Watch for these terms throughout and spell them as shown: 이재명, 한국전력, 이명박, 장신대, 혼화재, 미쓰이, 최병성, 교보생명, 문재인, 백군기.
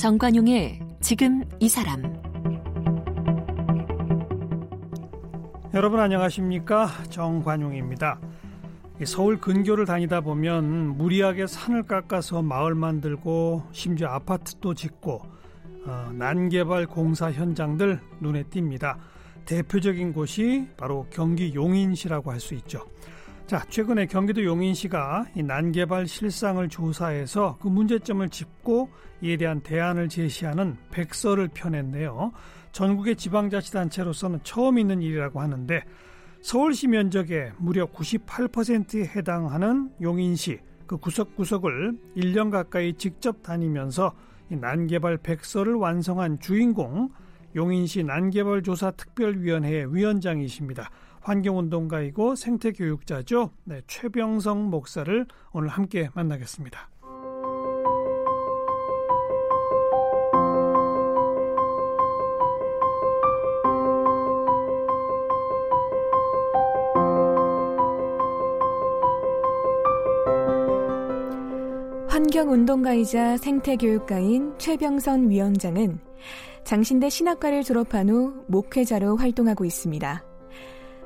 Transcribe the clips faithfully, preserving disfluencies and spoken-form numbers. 정관용의 지금 이 사람. 여러분 안녕하십니까? 정관용입니다. 서울 근교를 다니다 보면 무리하게 산을 깎아서 마을 만들고 심지어 아파트도 짓고 어, 난개발 공사 현장들 눈에 띕니다. 대표적인 곳이 바로 경기 용인시라고 할 수 있죠. 자, 최근에 경기도 용인시가 이 난개발 실상을 조사해서 그 문제점을 짚고 이에 대한 대안을 제시하는 백서를 펴냈네요. 전국의 지방자치단체로서는 처음 있는 일이라고 하는데 서울시 면적의 무려 구십팔 퍼센트에 해당하는 용인시 그 구석구석을 일 년 가까이 직접 다니면서 이 난개발 백서를 완성한 주인공 용인시 난개발조사특별위원회 위원장이십니다. 환경운동가이고 생태교육자죠. 네, 최병성 목사를 오늘 함께 만나겠습니다. 환경운동가이자 생태교육가인 최병선 위원장은 장신대 신학과를 졸업한 후 목회자로 활동하고 있습니다.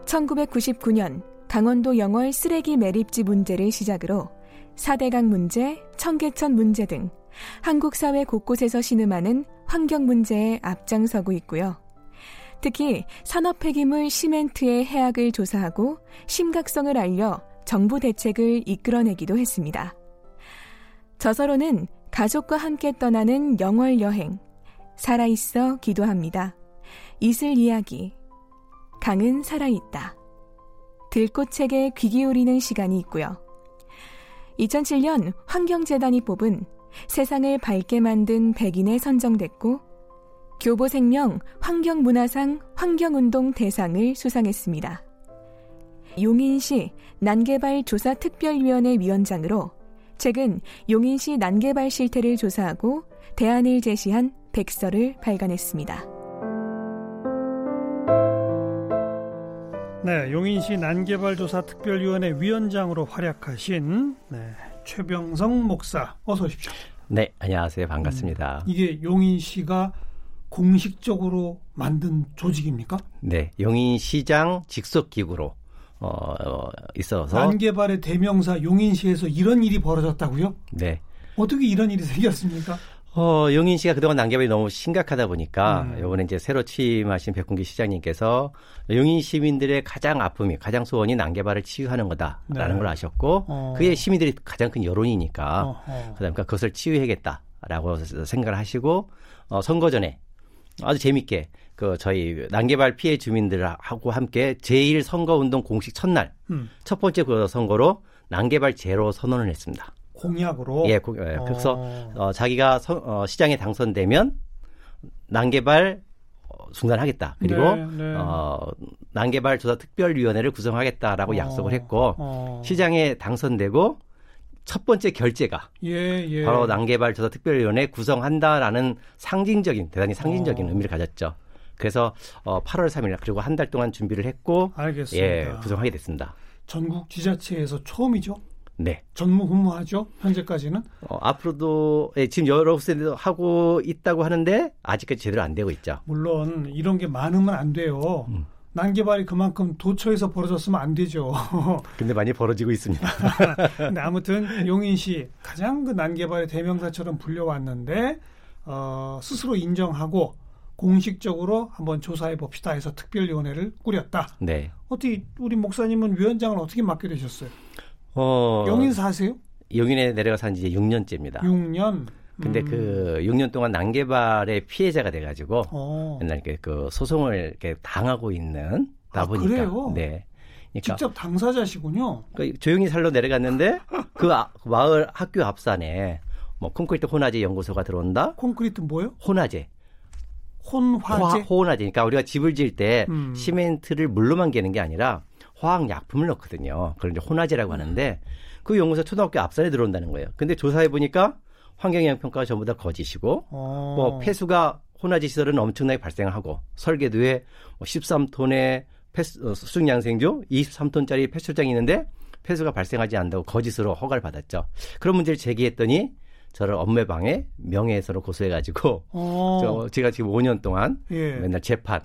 천구백구십구 년 강원도 영월 쓰레기 매립지 문제를 시작으로 사대강 문제, 청계천 문제 등 한국 사회 곳곳에서 신음하는 환경 문제에 앞장서고 있고요. 특히 산업 폐기물 시멘트의 해악을 조사하고 심각성을 알려 정부 대책을 이끌어내기도 했습니다. 저서로는 가족과 함께 떠나는 영월 여행, 살아있어 기도합니다, 이슬 이야기, 강은 살아있다, 들꽃책에 귀 기울이는 시간이 있고요. 이천칠 년 환경재단이 뽑은 세상을 밝게 만든 백인에 선정됐고 교보생명 환경문화상 환경운동 대상을 수상했습니다. 용인시 난개발조사특별위원회 위원장으로 최근 용인시 난개발 실태를 조사하고 대안을 제시한 백서를 발간했습니다. 네, 용인시 난개발조사특별위원회 위원장으로 활약하신 네, 최병성 목사, 어서 오십시오. 네, 안녕하세요. 반갑습니다. 음, 이게 용인시가 공식적으로 만든 조직입니까? 네, 용인시장 직속기구로 어, 있어서 난개발의 대명사 용인시에서 이런 일이 벌어졌다고요? 네. 어떻게 이런 일이 생겼습니까? 어, 용인시가 그동안 난개발이 너무 심각하다 보니까 음. 이번에 이제 새로 취임하신 백군기 시장님께서 용인 시민들의 가장 아픔이, 가장 소원이 난개발을 치유하는 거다라는 네. 걸 아셨고 어. 그게 시민들이 가장 큰 여론이니까 어허. 그러니까 그것을 치유해야겠다라고 생각을 하시고 어, 선거 전에 아주 재밌게 그 저희 난개발 피해 주민들하고 함께 제일 선거운동 공식 첫날 음. 첫 번째 그 선거로 난개발 제로 선언을 했습니다. 공약으로? 예, 고, 예. 어. 그래서 어, 자기가 서, 어, 시장에 당선되면 난개발 어, 중단하겠다. 그리고 네, 네. 어, 난개발 조사 특별위원회를 구성하겠다라고 어. 약속을 했고 어. 시장에 당선되고 첫 번째 결제가 예, 예. 바로 난개발 조사 특별위원회 구성한다라는 상징적인, 대단히 상징적인 어. 의미를 가졌죠. 그래서 어, 팔월 삼일 그리고 한 달 동안 준비를 했고 알겠습니다. 예, 구성하게 됐습니다. 전국 지자체에서 처음이죠? 네. 전무후무하죠? 현재까지는? 어, 앞으로도 예, 지금 여러 곳에서 하고 있다고 하는데 아직까지 제대로 안 되고 있죠. 물론 이런 게 많으면 안 돼요. 음. 난개발이 그만큼 도처에서 벌어졌으면 안 되죠. 근데 많이 벌어지고 있습니다. 근데 아무튼 용인시 가장 그 난개발의 대명사처럼 불려왔는데 어, 스스로 인정하고 공식적으로 한번 조사해 봅시다 해서 특별위원회를 꾸렸다. 네. 어떻게 우리 목사님은 위원장을 어떻게 맡게 되셨어요? 어, 용인 사세요? 용인에 내려가 산 지 육 년째입니다. 육 년? 근데 음. 그 육 년 동안 난개발의 피해자가 돼가지고 어. 옛날에 그 소송을 이렇게 당하고 있는 다 아, 보니까. 그래요? 네. 그러니까 직접 당사자시군요. 그러니까 조용히 살러 내려갔는데 그 아, 마을 학교 앞산에 뭐 콘크리트 혼화재 연구소가 들어온다. 콘크리트 뭐요? 혼화재. 혼화재? 혼화재. 그러니까 우리가 집을 지을 때 음. 시멘트를 물로만 개는 게 아니라 화학약품을 넣거든요. 그걸 이제 혼화재라고 하는데 그 연구소 초등학교 앞산에 들어온다는 거예요. 근데 조사해 보니까 환경영향평가가 전부 다 거짓이고 어. 뭐 폐수가 혼화재 시설은 엄청나게 발생하고 설계도에 십삼 톤의 폐수, 수중양생조 이십삼 톤짜리 폐수장이 있는데 폐수가 발생하지 않는다고 거짓으로 허가를 받았죠. 그런 문제를 제기했더니 저를 업무방해, 명예훼손으로 고소해가지고 저, 제가 지금 오 년 동안 예. 맨날 재판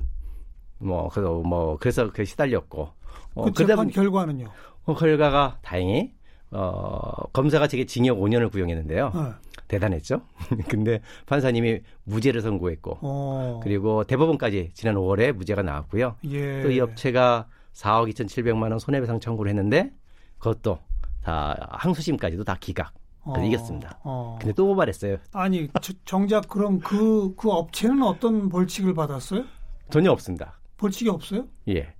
뭐 그래서 뭐 그래서 그 시달렸고 어, 그 재판 보니, 결과는요? 어, 결과가 다행히 어, 검사가 제게 징역 오 년을 구형했는데요. 어. 대단했죠. 근데 판사님이 무죄를 선고했고 어. 그리고 대법원까지 지난 오월에 무죄가 나왔고요. 예. 또 이 업체가 사억 이천칠백만 원 손해배상 청구를 했는데 그것도 다 항소심까지도 다 기각. 어, 이겼습니다. 어. 근데 또 고발했어요. 아니 저, 정작 그럼 그, 그 업체는 어떤 벌칙을 받았어요? 전혀 없습니다. 벌칙이 없어요? 예.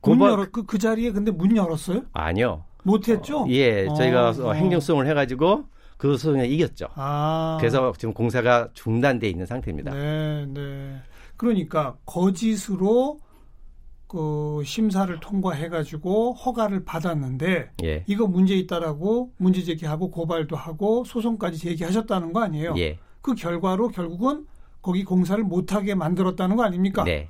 고발... 문 열었, 그, 그 자리에 근데 문 열었어요? 아니요. 못했죠? 어, 예. 어, 저희가 어. 행정소송을 해가지고 그 소송에 이겼죠. 아. 그래서 지금 공사가 중단돼 있는 상태입니다. 네, 네. 그러니까 거짓으로 그 심사를 통과해가지고 허가를 받았는데 예. 이거 문제 있다라고 문제 제기하고 고발도 하고 소송까지 제기하셨다는 거 아니에요? 예. 그 결과로 결국은 거기 공사를 못하게 만들었다는 거 아닙니까? 네.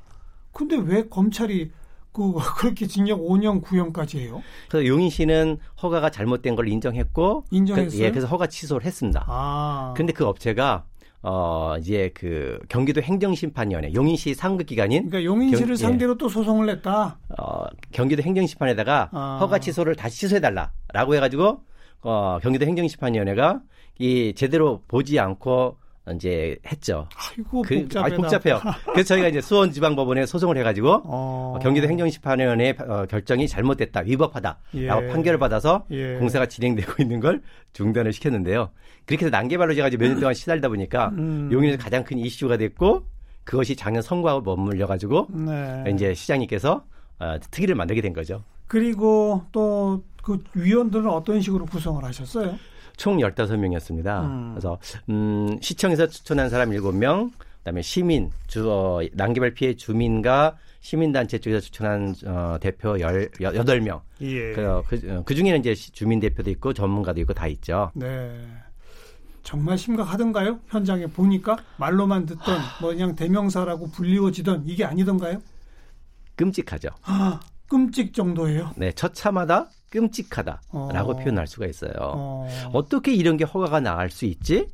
근데 왜 검찰이 그 그렇게 징역 오 년 구형까지 해요? 그래서 용인 씨는 허가가 잘못된 걸 인정했고 인정했어요. 그, 예, 그래서 허가 취소를 했습니다. 아. 근데 그 업체가 어, 이제 그 경기도 행정심판위원회 용인시 상급기관인 그러니까 용인시를 경, 상대로 예. 또 소송을 냈다. 어, 경기도 행정심판에다가 아. 허가 취소를 다시 취소해달라라고 해가지고 어, 경기도 행정심판위원회가 이 제대로 보지 않고 이제 했죠. 아이고 그, 복잡해. 복잡해요. 그래서 저희가 이제 수원지방법원에 소송을 해가지고 어. 경기도 행정심판위원회 어, 결정이 잘못됐다, 위법하다라고 예. 판결을 받아서 예. 공사가 진행되고 있는 걸 중단을 시켰는데요. 그렇게 해서 난개발로 제가 몇 년 동안 시달다 보니까 음. 용인에서 가장 큰 이슈가 됐고 그것이 작년 선거하고 맞물려 가지고 네. 이제 시장님께서 어, 특위를 만들게 된 거죠. 그리고 또 그 위원들은 어떤 식으로 구성을 하셨어요? 총 열다섯 명이었습니다. 음. 그래서 음, 시청에서 추천한 사람 일곱 명, 그다음에 시민, 주, 어, 난개발 피해 주민과 시민단체 쪽에서 추천한 어, 대표 열, 여덟 명. 예. 그래서 그, 그 중에는 이제 주민 대표도 있고 전문가도 있고 다 있죠. 네. 정말 심각하던가요? 현장에 보니까 말로만 듣던 뭐 그냥 대명사라고 불리워지던 이게 아니던가요? 끔찍하죠. 아, 끔찍 정도예요? 네, 처참하다, 끔찍하다라고 어. 표현할 수가 있어요. 어. 어떻게 이런 게 허가가 나갈 수 있지?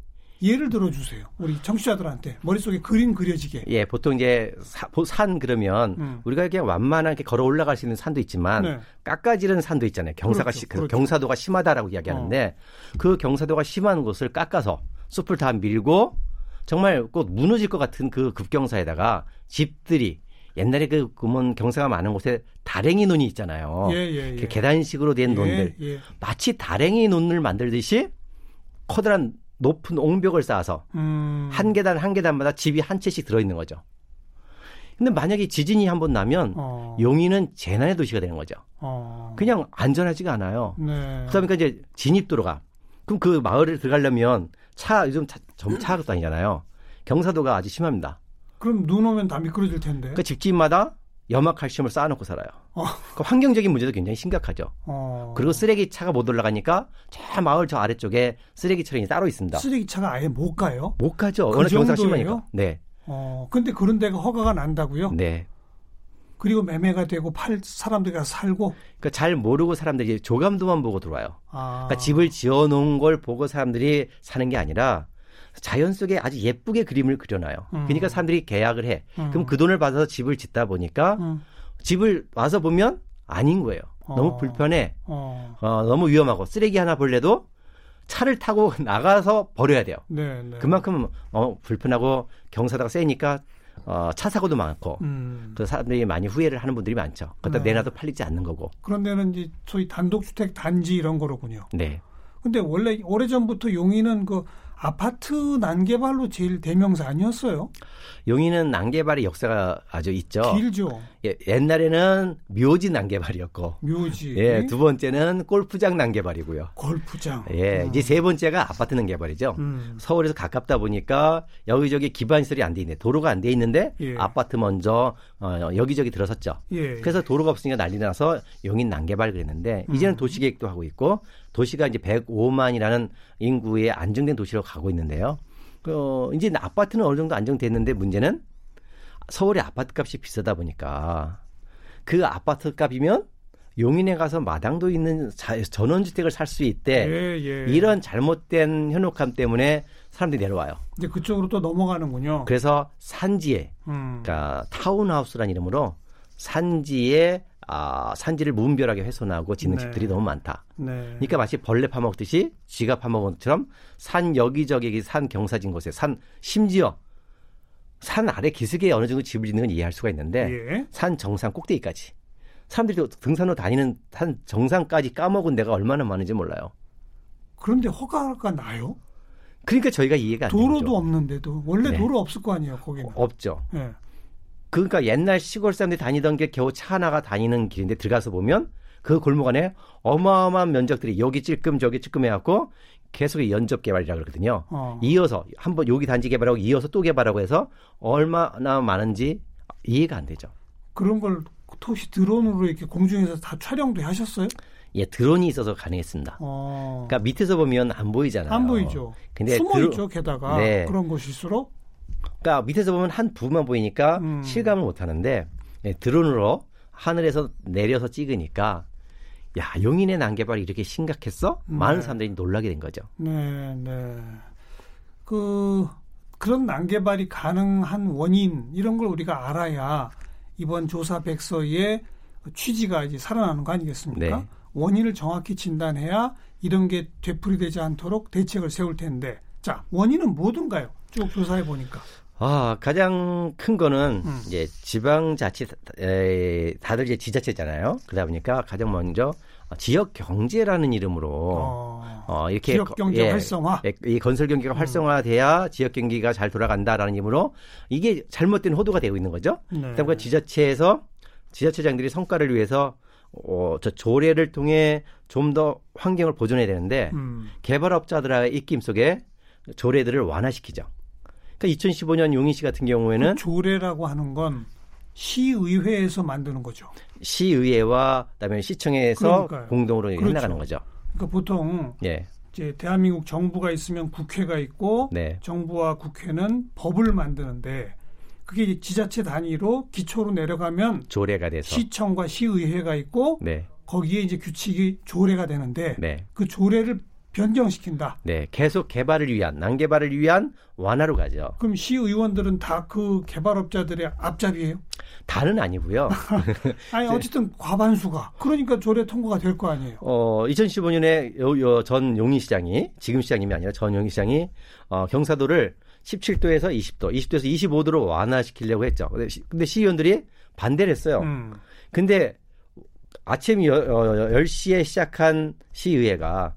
예를 들어주세요. 우리 청취자들한테 머릿속에 그림 그려지게. 예, 보통 이제 사, 산 그러면 음. 우리가 그냥 완만하게 걸어 올라갈 수 있는 산도 있지만 네. 깎아지는 산도 있잖아요. 경사가 그렇죠, 그렇죠. 경사도가 심하다라고 이야기하는데 어. 그 경사도가 심한 곳을 깎아서 숲을 다 밀고 정말 곧 무너질 것 같은 그 급경사에다가 집들이 옛날에 그 그러면 경사가 많은 곳에 다랭이 논이 있잖아요. 예, 예, 예. 계단식으로 된 예, 논들 예. 마치 다랭이 논을 만들듯이 커다란 높은 옹벽을 쌓아서 음. 한 계단 한 계단마다 집이 한 채씩 들어있는 거죠. 근데 만약에 지진이 한번 나면 어. 용인은 재난의 도시가 되는 거죠. 어. 그냥 안전하지가 않아요. 네. 그러니까 이제 진입도로가 그럼 그 마을을 들어가려면 차 요즘 차, 차로 다니잖아요. 경사도가 아주 심합니다. 그럼 눈 오면 다 미끄러질 텐데. 그러니까 집집마다 염화칼슘을 쌓아놓고 살아요. 어. 그러니까 환경적인 문제도 굉장히 심각하죠. 어. 그리고 쓰레기 차가 못 올라가니까 저 마을 저 아래쪽에 쓰레기 차량이 따로 있습니다. 쓰레기 차가 아예 못 가요? 못 가죠. 그 정도예요? 네. 어, 근데 그런 데가 허가가 난다고요? 네. 그리고 매매가 되고 팔 사람들이 가서 살고. 그러니까 잘 모르고 사람들이 조감도만 보고 들어와요. 아. 그러니까 집을 지어놓은 걸 보고 사람들이 사는 게 아니라. 자연 속에 아주 예쁘게 그림을 그려놔요. 음. 그러니까 사람들이 계약을 해. 음. 그럼 그 돈을 받아서 집을 짓다 보니까 음. 집을 와서 보면 아닌 거예요. 어. 너무 불편해. 어. 어, 너무 위험하고 쓰레기 하나 벌려도 차를 타고 나가서 버려야 돼요. 네, 네. 그만큼 어, 불편하고 경사다가 세니까 어, 차 사고도 많고 음. 그래서 사람들이 많이 후회를 하는 분들이 많죠. 그러다 네. 내놔도 팔리지 않는 거고. 그런 데는 이제 소위 단독주택 단지 이런 거로군요. 네. 근데 원래 오래전부터 용인은 그 아파트 난개발로 제일 대명사 아니었어요? 용인은 난개발의 역사가 아주 있죠. 길죠. 예, 옛날에는 묘지 난개발이었고, 묘지. 예, 두 번째는 골프장 난개발이고요. 골프장. 예, 음. 이제 세 번째가 아파트 난개발이죠. 음. 서울에서 가깝다 보니까 여기저기 기반시설이 안 돼 있네, 도로가 안 돼 있는데 예. 아파트 먼저 어, 여기저기 들어섰죠. 예. 그래서 도로가 없으니까 난리 나서 용인 난개발 그랬는데 음. 이제는 도시계획도 하고 있고. 도시가 이제 백오만이라는 인구의 안정된 도시로 가고 있는데요. 어, 이제 아파트는 어느 정도 안정됐는데 문제는 서울의 아파트 값이 비싸다 보니까 그 아파트 값이면 용인에 가서 마당도 있는 자, 전원주택을 살 수 있대. 예, 예. 이런 잘못된 현혹감 때문에 사람들이 내려와요. 이제 그쪽으로 또 넘어가는군요. 그래서 산지에, 음. 그러니까 타운하우스라는 이름으로 산지에 아, 산지를 무분별하게 훼손하고 짓는 네. 집들이 너무 많다. 네. 그러니까 마치 벌레 파먹듯이 쥐가 파먹은 것처럼 산 여기저기 산 경사진 곳에 산 심지어 산 아래 기슭에 어느 정도 집을 짓는 건 이해할 수가 있는데 예. 산 정상 꼭대기까지 사람들이 등산으로 다니는 산 정상까지 까먹은 데가 얼마나 많은지 몰라요. 그런데 허가가 나요? 그러니까 저희가 이해가 안 되죠. 도로도 없는데도. 원래 네. 도로 없을 거 아니에요, 거기는. 없죠. 네. 그러니까 옛날 시골 사람들이 다니던 게 겨우 차 하나가 다니는 길인데 들어가서 보면 그 골목 안에 어마어마한 면적들이 여기 찔끔 저기 찔끔 해갖고 계속 연접 개발이라고 그러거든요. 어. 이어서 한번 여기 단지 개발하고 이어서 또 개발하고 해서 얼마나 많은지 이해가 안 되죠. 그런 걸 혹시 드론으로 이렇게 공중에서 다 촬영도 하셨어요? 예, 드론이 있어서 가능했습니다. 어. 그러니까 밑에서 보면 안 보이잖아요. 안 보이죠. 근데 숨어 드론... 있죠. 게다가 네. 그런 곳일수록. 그러니까 밑에서 보면 한 부분만 보이니까 음. 실감을 못 하는데 예, 드론으로 하늘에서 내려서 찍으니까 야 용인의 난개발이 이렇게 심각했어? 네. 많은 사람들이 놀라게 된 거죠. 네, 네. 그 그런 난개발이 가능한 원인 이런 걸 우리가 알아야 이번 조사 백서의 취지가 이제 살아나는 거 아니겠습니까? 네. 원인을 정확히 진단해야 이런 게 되풀이되지 않도록 대책을 세울 텐데 자 원인은 뭐든가요? 쭉 조사해 보니까 아 가장 큰 거는 음. 이제 지방자치 에, 다들 이제 지자체잖아요. 그러다 보니까 가장 먼저 지역 경제라는 이름으로 어, 어, 이렇게 지역 경제 예, 활성화, 예, 이 건설 경기가 음. 활성화돼야 지역 경기가 잘 돌아간다라는 이름으로 이게 잘못된 호도가 되고 있는 거죠. 네. 그러다 보니까 지자체에서 지자체장들이 성과를 위해서 어, 저 조례를 통해 좀 더 환경을 보존해야 되는데 음. 개발업자들의 입김 속에 조례들을 완화시키죠. 그러니까 이천십오 년 용인시 같은 경우에는 그 조례라고 하는 건 시의회에서 만드는 거죠. 시의회와 그다음에 시청에서 그러니까요. 공동으로 그렇죠. 해나가는 거죠. 그러니까 보통 예. 이제 대한민국 정부가 있으면 국회가 있고 네. 정부와 국회는 법을 만드는데 그게 지자체 단위로 기초로 내려가면 조례가 돼서 시청과 시의회가 있고 네. 거기에 이제 규칙이 조례가 되는데 네. 그 조례를 변경시킨다. 네, 계속 개발을 위한 난개발을 위한 완화로 가죠. 그럼 시의원들은 다 그 개발업자들의 앞잡이에요? 다는 아니고요. 아니 어쨌든 과반수가. 그러니까 조례 통과가 될 거 아니에요. 어, 이천십오 년에 요, 요 전 용인시장이 지금 시장님이 아니라 전 용인시장이 어, 경사도를 십칠 도에서 이십 도, 이십 도에서 이십오 도로 완화시키려고 했죠. 근데, 시, 근데 시의원들이 반대를 했어요. 음. 근데 아침 여, 어, 열 시에 시작한 시의회가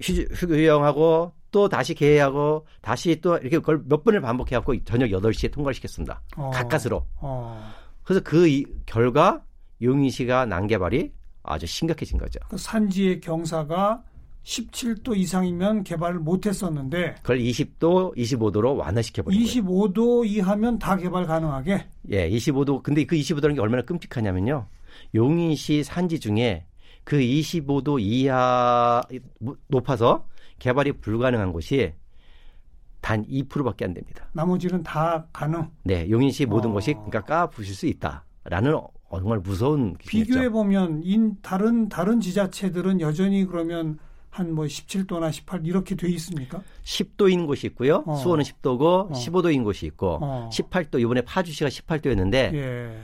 휴영하고 또 다시 개회하고 다시 또 이렇게 그걸 몇 번을 반복해갖고 저녁 여덟 시에 통과를 시켰습니다. 어. 가까스로. 어. 그래서 그 이, 결과 용인시가 난개발이 아주 심각해진 거죠. 그 산지의 경사가 십칠 도 이상이면 개발을 못했었는데 그걸 이십 도, 이십오 도로 완화시켜버린 거예요. 이십오 도 이하면 다 개발 가능하게? 예, 이십오 도. 근데 그 이십오 도라는 게 얼마나 끔찍하냐면요. 용인시 산지 중에 그 이십오 도 이하 높아서 개발이 불가능한 곳이 단 이 퍼센트밖에 안 됩니다. 나머지는 다 가능? 네. 용인시 모든 어. 것이 그러니까 까부실 수 있다라는 정말 무서운 기준이죠. 비교해보면 인, 다른 다른 지자체들은 여전히 그러면 한 뭐 십칠 도나 십팔 도 이렇게 돼 있습니까? 십 도인 곳이 있고요. 어. 수원은 십 도고 어. 십오 도인 곳이 있고 어. 십팔 도. 이번에 파주시가 십팔 도였는데 예.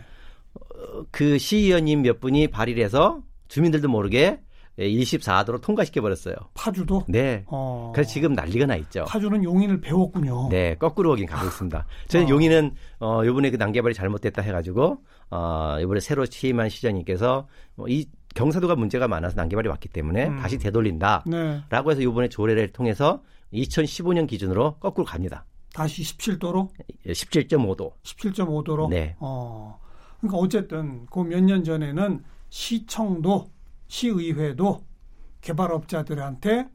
그 시의원님 몇 분이 발의를 해서 주민들도 모르게 이십사 도로 통과시켜버렸어요. 파주도? 네. 어... 그래서 지금 난리가 나 있죠. 파주는 용인을 배웠군요. 네. 거꾸로 오긴 가고 있습니다. 저는 어... 용인은 어, 이번에 그 난개발이 잘못됐다 해가지고 어, 이번에 새로 취임한 시장님께서 뭐 이 경사도가 문제가 많아서 난개발이 왔기 때문에 음... 다시 되돌린다라고 네. 해서 이번에 조례를 통해서 이천십오 년 기준으로 거꾸로 갑니다. 다시 십칠 도로? 십칠 점 오 도. 십칠 점 오 도로? 네. 어... 그러니까 어쨌든 그 몇 년 전에는 시청도 시의회도 개발업자들한테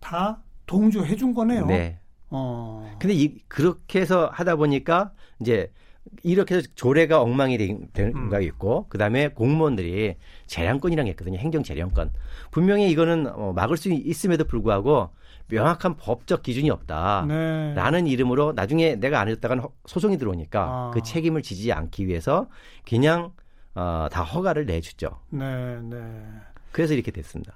다 동조해 준 거네요. 네. 어. 근데 이, 그렇게 해서 하다 보니까 이제 이렇게 해서 조례가 엉망이 된 거 있고 음. 그다음에 공무원들이 재량권이라는 게 있거든요. 행정재량권. 분명히 이거는 막을 수 있음에도 불구하고 명확한 법적 기준이 없다라는 네. 이름으로 나중에 내가 안 해줬다간 소송이 들어오니까 아. 그 책임을 지지 않기 위해서 그냥 어, 다 허가를 내주죠. 네, 네. 그래서 이렇게 됐습니다.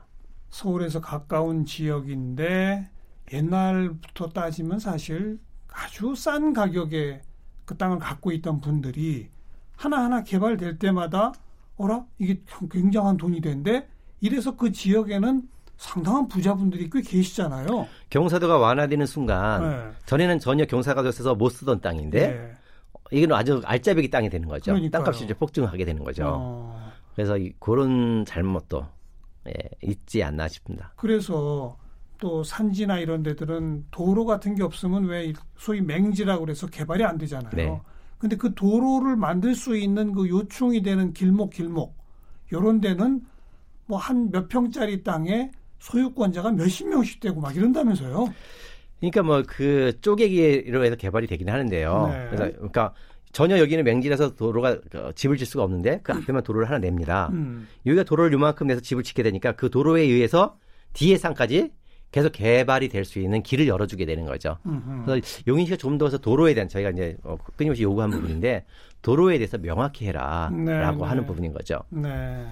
서울에서 가까운 지역인데 옛날부터 따지면 사실 아주 싼 가격에 그 땅을 갖고 있던 분들이 하나하나 개발될 때마다 어라? 이게 굉장한 돈이 된데 이래서 그 지역에는 상당한 부자분들이 꽤 계시잖아요. 경사도가 완화되는 순간 네. 전에는 전혀 경사가 돼서 못 쓰던 땅인데 네. 이건 아주 알짜배기 땅이 되는 거죠. 그러니까요. 땅값이 이제 폭증하게 되는 거죠. 어. 그래서 이, 그런 잘못도 예, 있지 않나 싶습니다. 그래서 또 산지나 이런 데들은 도로 같은 게 없으면 왜 소위 맹지라고 그래서 개발이 안 되잖아요. 네. 근데 그 도로를 만들 수 있는 그 요충이 되는 길목 길목 이런 데는 뭐 한 몇 평짜리 땅에 소유권자가 몇십 명씩 되고 막 이런다면서요. 그러니까 뭐 그 쪼개기로 해서 개발이 되긴 하는데요. 네. 그래서 그러니까 전혀 여기는 맹지라서 도로가 어, 집을 질 수가 없는데 그 앞에만 도로를 하나 냅니다. 음. 여기가 도로를 요만큼 내서 집을 짓게 되니까 그 도로에 의해서 뒤에 산까지 계속 개발이 될 수 있는 길을 열어주게 되는 거죠. 음흠. 그래서 용인시가 좀 더 해서 도로에 대한 저희가 이제 어, 끊임없이 요구한 부분인데 도로에 대해서 명확히 해라라고 네, 하는 네. 부분인 거죠. 네.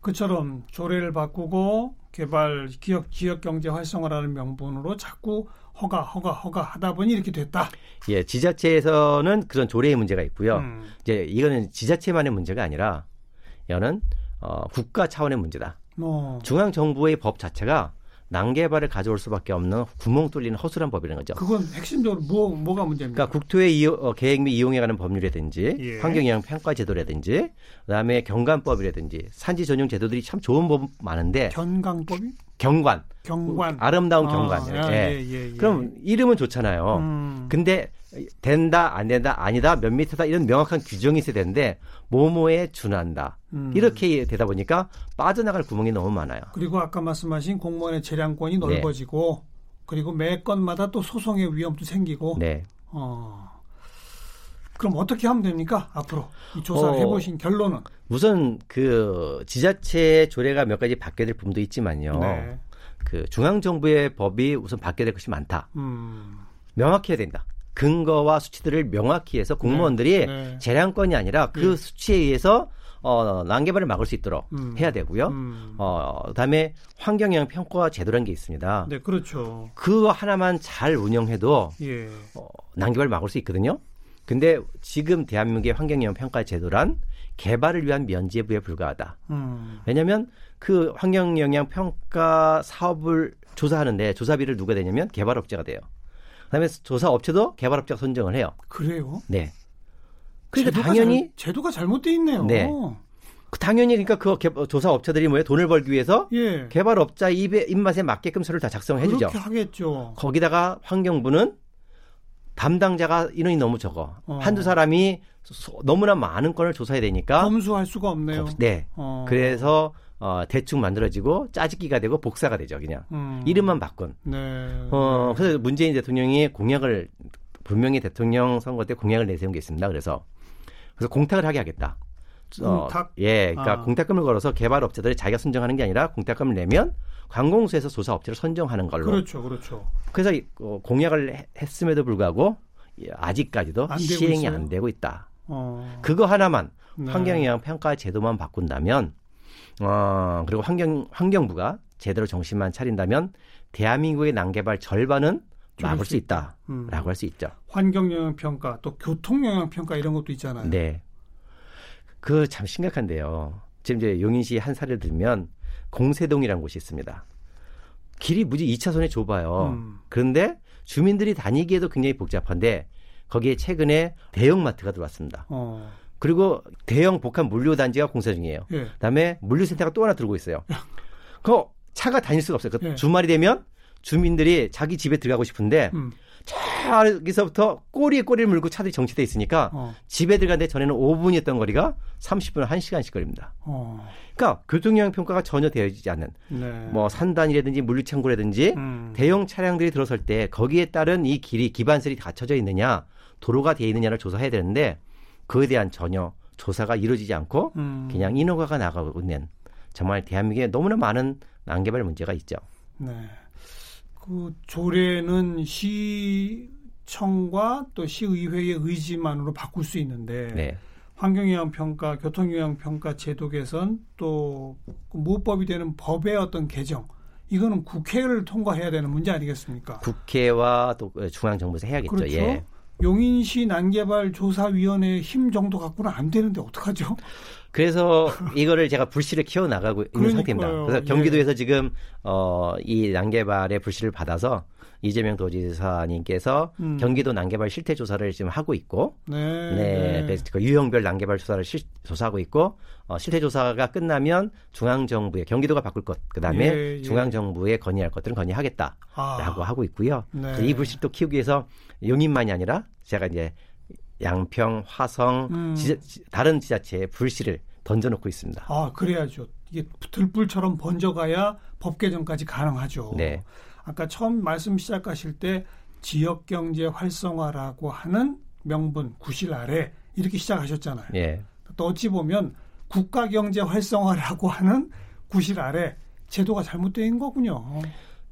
그처럼 조례를 바꾸고 개발 기업, 지역 경제 활성화라는 명분으로 자꾸 허가 허가 허가 하다 보니 이렇게 됐다. 예, 지자체에서는 그런 조례의 문제가 있고요. 음. 이제 이거는 지자체만의 문제가 아니라 이거는 어, 국가 차원의 문제다. 어. 중앙 정부의 법 자체가 난개발을 가져올 수밖에 없는 구멍 뚫리는 허술한 법이라는 거죠. 그건 핵심적으로 뭐 뭐가 문제입니까? 그러니까 국토의 이용, 어, 계획 및 이용에 관한 법률이라든지 예. 환경영향 평가 제도라든지 그다음에 경관법이라든지 산지 전용 제도들이 참 좋은 법 많은데 경관법이? 경관. 경관. 아름다운 아, 경관. 아, 예. 예, 예, 예. 그럼 이름은 좋잖아요. 음. 근데 된다 안 된다 아니다 몇 미터다 이런 명확한 규정이 있어야 되는데 뭐뭐에 준한다 음. 이렇게 되다 보니까 빠져나갈 구멍이 너무 많아요. 그리고 아까 말씀하신 공무원의 재량권이 넓어지고 네. 그리고 매 건마다 또 소송의 위험도 생기고 네. 어. 그럼 어떻게 하면 됩니까? 앞으로 이 조사를 어, 해보신 결론은? 우선 그 지자체의 조례가 몇 가지 바뀌어야 될 부분도 있지만요. 네. 그 중앙정부의 법이 우선 바뀌어야 될 것이 많다. 음. 명확히 해야 된다. 근거와 수치들을 명확히 해서 공무원들이 네, 네. 재량권이 아니라 그 네. 수치에 의해서 어, 난개발을 막을 수 있도록 음, 해야 되고요. 음. 어, 그다음에 환경영향 평가 제도라는 게 있습니다. 네, 그렇죠. 그거 하나만 잘 운영해도 예. 어, 난개발을 막을 수 있거든요. 근데 지금 대한민국의 환경영향 평가 제도란 개발을 위한 면제부에 불과하다. 음. 왜냐하면 그 환경영향 평가 사업을 조사하는데 조사비를 누가 내냐면 개발업체가 돼요. 그다음에 조사업체도 개발업체가 선정을 해요. 그래요? 네. 그러니까 제도가 당연히 잘, 제도가 잘못돼 있네요. 네. 당연히 그러니까 그 개, 조사업체들이 뭐예요? 돈을 벌기 위해서 예. 개발업자 입에, 입맛에 맞게끔 서류를 다 작성해 주죠. 그렇게 하겠죠. 거기다가 환경부는 담당자가 인원이 너무 적어. 어. 한두 사람이 소, 너무나 많은 건을 조사해야 되니까 검수할 수가 없네요. 검수, 네. 어. 그래서 어, 대충 만들어지고 짜집기가 되고 복사가 되죠. 그냥. 음. 이름만 바꾼. 네. 어, 그래서 문재인 대통령이 공약을 분명히 대통령 선거 때 공약을 내세운 게 있습니다. 그래서 그래서 공탁을 하게 하겠다. 어, 공탁? 예. 그러니까 아. 공탁금을 걸어서 개발업체들이 자기가 선정하는 게 아니라 공탁금을 내면 관공서에서 조사업체를 선정하는 걸로. 그렇죠. 그렇죠. 그래서 어, 공약을 해, 했음에도 불구하고 아직까지도 안 시행이 안 되고 있다. 어. 그거 하나만 네. 환경영향 평가 제도만 바꾼다면 어, 그리고 환경, 환경부가 제대로 정신만 차린다면 대한민국의 난개발 절반은 막을 수 있다라고 음. 할 수 있죠. 환경영향평가 또 교통영향평가 이런 것도 있잖아요. 네. 그 참 심각한데요. 지금 이제 용인시 한 사례를 들면 공세동이라는 곳이 있습니다. 길이 무지 이 차선에 좁아요. 음. 그런데 주민들이 다니기에도 굉장히 복잡한데 거기에 최근에 대형마트가 들어왔습니다. 어. 그리고 대형 복합 물류단지가 공사 중이에요. 예. 그다음에 물류센터가 또 하나 들고 있어요. 그 차가 다닐 수가 없어요. 예. 주말이 되면 주민들이 자기 집에 들어가고 싶은데 음. 저기서부터 꼬리에 꼬리를 물고 차들이 정체돼 있으니까 어. 집에 들어가는데 전에는 오 분이었던 거리가 삼십 분, 한 시간씩 걸립니다. 어. 그러니까 교통영향 평가가 전혀 되어지지 않는 네. 뭐 산단이라든지 물류창고라든지 음. 대형 차량들이 들어설 때 거기에 따른 이 길이 기반설이 갖춰져 있느냐 도로가 되어 있느냐를 조사해야 되는데 그에 대한 전혀 조사가 이루어지지 않고 음. 그냥 인허가가 나가고 있는 정말 대한민국에 너무나 많은 난개발 문제가 있죠. 네, 그 조례는 시청과 또 시의회의 의지만으로 바꿀 수 있는데 네. 환경영향평가, 교통영향평가 제도 개선, 또 무법이 되는 법의 어떤 개정, 이거는 국회를 통과해야 되는 문제 아니겠습니까? 국회와 또 중앙정부에서 해야겠죠. 그렇죠. 예. 용인시 난개발 조사위원회의 힘 정도 갖고는 안 되는데 어떡하죠? 그래서 이거를 제가 불씨를 키워나가고 있는 그러니까요. 상태입니다. 그래서 경기도에서 예. 지금 어, 이 난개발의 불씨를 받아서 이재명 도지사님께서 음. 경기도 난개발 실태 조사를 지금 하고 있고 네, 네, 네. 유형별 난개발 조사를 실, 조사하고 있고 어, 실태 조사가 끝나면 중앙정부에 경기도가 바꿀 것 그다음에 예, 예. 중앙정부에 건의할 것들은 건의하겠다라고 아. 하고 있고요. 네. 이 불씨를 또 키우기 위해서 용인만이 아니라 제가 이제 양평, 화성, 음. 지자, 다른 지자체에 불씨를 던져놓고 있습니다. 아, 그래야죠. 이게 들불처럼 번져가야 법 개정까지 가능하죠. 네. 아까 처음 말씀 시작하실 때 지역경제 활성화라고 하는 명분 구실 아래 이렇게 시작하셨잖아요. 예. 또 어찌 보면 국가경제 활성화라고 하는 구실 아래 제도가 잘못된 거군요.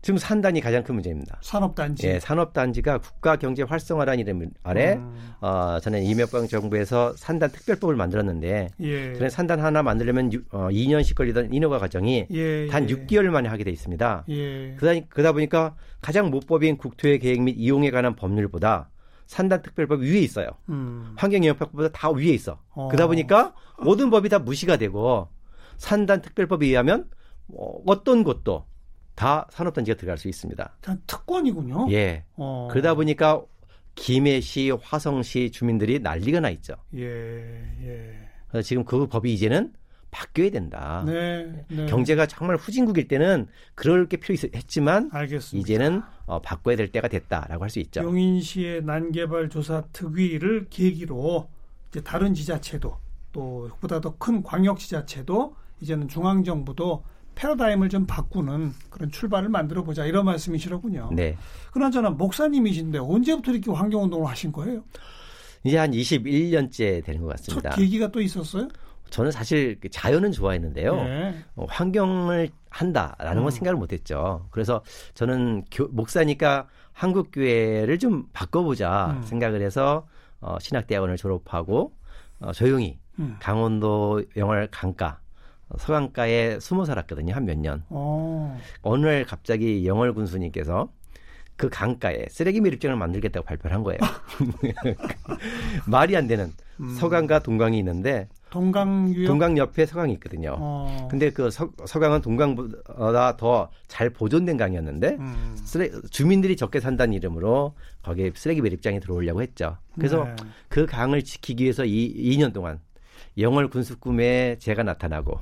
지금 산단이 가장 큰 문제입니다. 산업단지. 예, 산업단지가 국가경제 활성화라는 이름 아래 음. 어, 저는 이명박 정부에서 산단 특별법을 만들었는데 예. 저는 산단 하나 만들려면 유, 어, 이 년씩 걸리던 인허가 과정이 예, 단 예. 육 개월 만에 하게 돼 있습니다. 예. 그러다, 그러다 보니까 가장 모법인 국토의 계획 및 이용에 관한 법률보다 산단 특별법 위에 있어요. 음. 환경영향법보다 다 위에 있어. 어. 그러다 보니까 모든 법이 다 무시가 되고 산단 특별법에 의하면 뭐 어떤 것도 다 산업단지가 들어갈 수 있습니다. 특권이군요. 예. 어. 그러다 보니까 김해시, 화성시 주민들이 난리가 나 있죠. 예, 예. 그래서 지금 그 법이 이제는 바뀌어야 된다. 네, 네. 경제가 정말 후진국일 때는 그럴 게 필요했지만 알겠습니다. 이제는 어, 바꿔야 될 때가 됐다라고 할 수 있죠. 용인시의 난개발 조사 특위를 계기로 이제 다른 지자체도 또 보다 더 큰 광역지자체도 이제는 중앙정부도 패러다임을 좀 바꾸는 그런 출발을 만들어보자 이런 말씀이시더군요. 네. 그나저나 목사님이신데 언제부터 이렇게 환경운동을 하신 거예요? 이제 한 이십일 년째 되는 것 같습니다. 첫 계기가 또 있었어요? 저는 사실 자연은 좋아했는데요. 네. 어, 환경을 한다라는 음. 건 생각을 못했죠. 그래서 저는 교, 목사니까 한국교회를 좀 바꿔보자 음. 생각을 해서 어, 신학대학원을 졸업하고 어, 조용히 음. 강원도 영월 강가 서강가에 숨어 살았거든요. 한 몇 년. 오. 어느 날 갑자기 영월 군수님께서 그 강가에 쓰레기 매립장을 만들겠다고 발표를 한 거예요. 말이 안 되는 음. 서강과 동강이 있는데 동강, 동강 옆에 서강이 있거든요. 어. 근데 그 서, 서강은 동강보다 더 잘 보존된 강이었는데 음. 쓰레, 주민들이 적게 산다는 이름으로 거기에 쓰레기 매립장이 들어오려고 했죠. 그래서 네. 그 강을 지키기 위해서 이, 이 년 동안 영월 군수 꿈에 제가 나타나고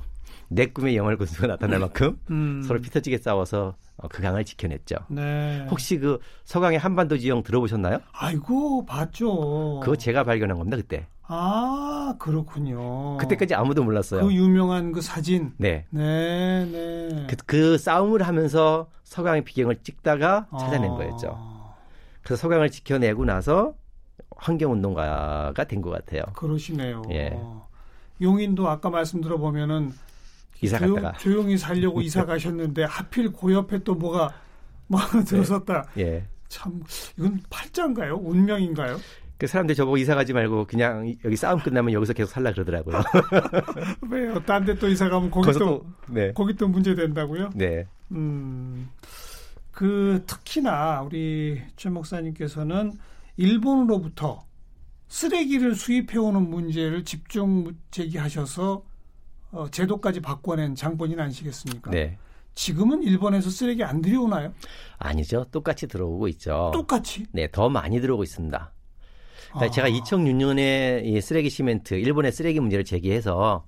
내 꿈에 영월 군수가 나타날 만큼 음. 서로 피터지게 싸워서 그 강을 지켜냈죠. 네. 혹시 그 서강의 한반도 지형 들어보셨나요? 아이고 봤죠. 그거 제가 발견한 겁니다 그때. 아 그렇군요. 그때까지 아무도 몰랐어요. 그 유명한 그 사진. 네. 네, 네. 그, 그 싸움을 하면서 서강의 비경을 찍다가 찾아낸 아. 거였죠. 그래서 서강을 지켜내고 나서 환경운동가가 된 것 같아요. 그러시네요. 예. 용인도 아까 말씀 들어보면은 이사 갔다가 조용, 조용히 살려고 이사 가셨는데 하필 그 옆에 또 뭐가 뭐 들어섰다. 네. 예. 참 이건 팔자인가요? 운명인가요? 그 사람들이 저보고 이사 가지 말고 그냥 여기 싸움 끝나면 여기서 계속 살라 그러더라고요. 왜요? 딴 데 또 이사 가면 거기 또 네. 거기 또 문제 된다고요? 네. 음. 그 특히나 우리 최 목사님께서는 일본으로부터 쓰레기를 수입해오는 문제를 집중 제기하셔서 어, 제도까지 바꿔낸 장본인 아니시겠습니까? 네. 지금은 일본에서 쓰레기 안 들여오나요? 아니죠. 똑같이 들어오고 있죠. 똑같이? 네. 더 많이 들어오고 있습니다. 그러니까 아. 제가 이천육 년에 이 쓰레기 시멘트, 일본의 쓰레기 문제를 제기해서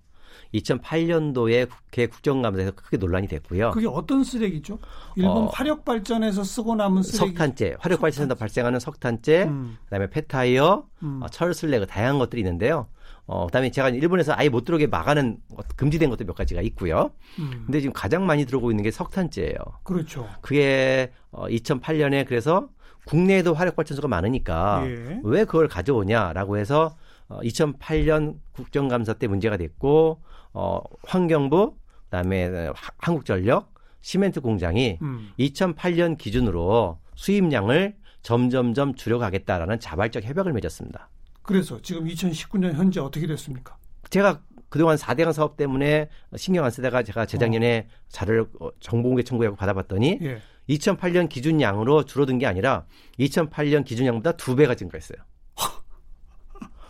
이천팔 년도에 국회 국정감사에서 크게 논란이 됐고요. 그게 어떤 쓰레기죠? 일본 어, 화력발전에서 쓰고 남은 쓰레기? 석탄재. 화력발전에서 발생하는 석탄재, 음. 그다음에 폐타이어, 음. 철슬래그 다양한 것들이 있는데요. 어, 그다음에 제가 일본에서 아예 못 들어오게 막아는 금지된 것도 몇 가지가 있고요. 음. 근데 지금 가장 많이 들어오고 있는 게 석탄재예요. 그렇죠. 그게 어, 이천팔 년에 그래서 국내에도 화력발전소가 많으니까 예. 왜 그걸 가져오냐라고 해서 어, 이천팔 년 국정감사 때 문제가 됐고 어, 환경부, 그다음에 하, 한국전력, 시멘트 공장이 음. 이천팔 년 기준으로 수입량을 점점점 줄여가겠다라는 자발적 협약을 맺었습니다. 그래서 지금 이천십구 년 현재 어떻게 됐습니까? 제가 그동안 사대강 사업 때문에 신경 안 쓰다가 제가 재작년에 어. 자료를 정보공개 청구하고 받아봤더니 예. 이천팔 년 기준량으로 줄어든 게 아니라 이천팔 년 기준량보다 두 배가 증가했어요.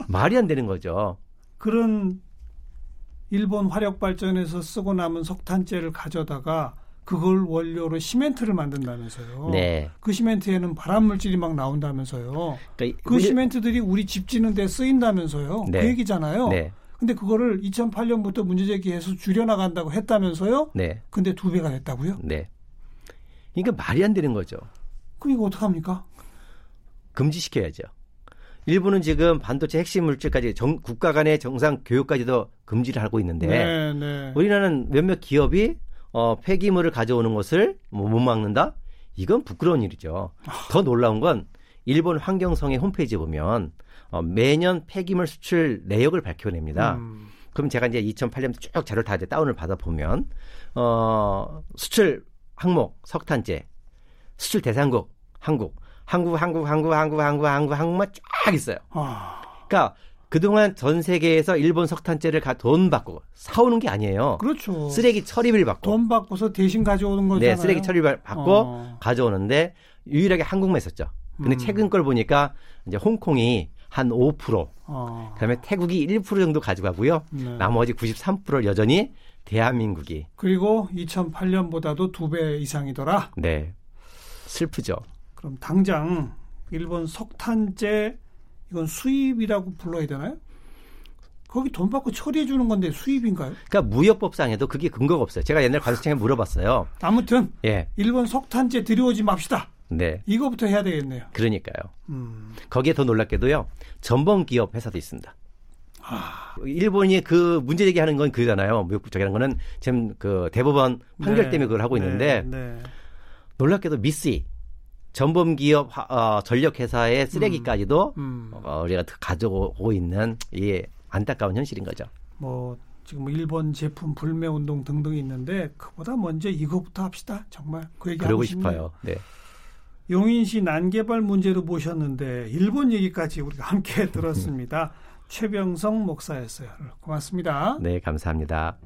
말이 안 되는 거죠. 그런 일본 화력발전에서 쓰고 남은 석탄재를 가져다가 그걸 원료로 시멘트를 만든다면서요. 네. 그 시멘트에는 발암물질이 막 나온다면서요. 그러니까 그 우리... 시멘트들이 우리 집 짓는 데 쓰인다면서요. 네. 그 얘기잖아요. 네. 근데 그거를 이천팔 년부터 문제제기해서 줄여나간다고 했다면서요. 네. 근데 두 배가 됐다고요? 네. 그러니까 말이 안 되는 거죠. 그럼 이거 어떡합니까? 금지시켜야죠. 일본은 지금 반도체 핵심 물질까지 정, 국가 간의 정상 교육까지도 금지를 하고 있는데 네, 네. 우리나라는 몇몇 기업이 어, 폐기물을 가져오는 것을 뭐 못 막는다? 이건 부끄러운 일이죠. 아. 더 놀라운 건 일본 환경성의 홈페이지에 보면 어, 매년 폐기물 수출 내역을 밝혀냅니다. 음. 그럼 제가 이제 이천팔 년부터 쭉 자료를 다 이제 다운을 받아보면 어, 수출 항목 석탄재, 수출 대상국 한국, 한국, 한국, 한국, 한국, 한국, 한국, 한국만 쫙 있어요. 아... 그러니까 그동안 전 세계에서 일본 석탄재를 가, 돈 받고 사오는 게 아니에요. 그렇죠. 쓰레기 처리비를 받고. 돈 받고서 대신 가져오는 거잖아요. 네, 쓰레기 처리비를 받고 어... 가져오는데 유일하게 한국만 있었죠. 근데 음... 최근 걸 보니까 이제 홍콩이 한 오 퍼센트, 어... 그다음에 태국이 일 퍼센트 정도 가져가고요. 네. 나머지 구십삼 퍼센트를 여전히 대한민국이. 그리고 이천팔 년보다도 두 배 이상이더라. 네. 슬프죠. 그럼 당장 일본 석탄재 이건 수입이라고 불러야 되나요? 거기 돈 받고 처리해 주는 건데 수입인가요? 그러니까 무역법상에도 그게 근거가 없어요. 제가 옛날 관세청에 물어봤어요. 아무튼 예. 일본 석탄재 들여오지 맙시다. 네. 이거부터 해야 되겠네요. 그러니까요. 음. 거기에 더 놀랍게도요. 전범기업 회사도 있습니다. 아. 일본이 그 문제 제기하는 건 그잖아요. 무역법 저기라는 거는 지금 그 대법원 판결 네. 때문에 그걸 하고 있는데 네. 네. 놀랍게도 미쓰이 전범기업 어, 전력회사의 쓰레기까지도 음. 음. 어, 우리가 가져오고 있는 이 안타까운 현실인 거죠. 뭐 지금 일본 제품 불매운동 등등이 있는데 그보다 먼저 이거부터 합시다. 정말 그 얘기하고 그러고 싶어요. 네. 용인시 난개발 문제로 모셨는데 일본 얘기까지 우리가 함께 들었습니다. 최병성 목사였어요. 고맙습니다. 네, 감사합니다.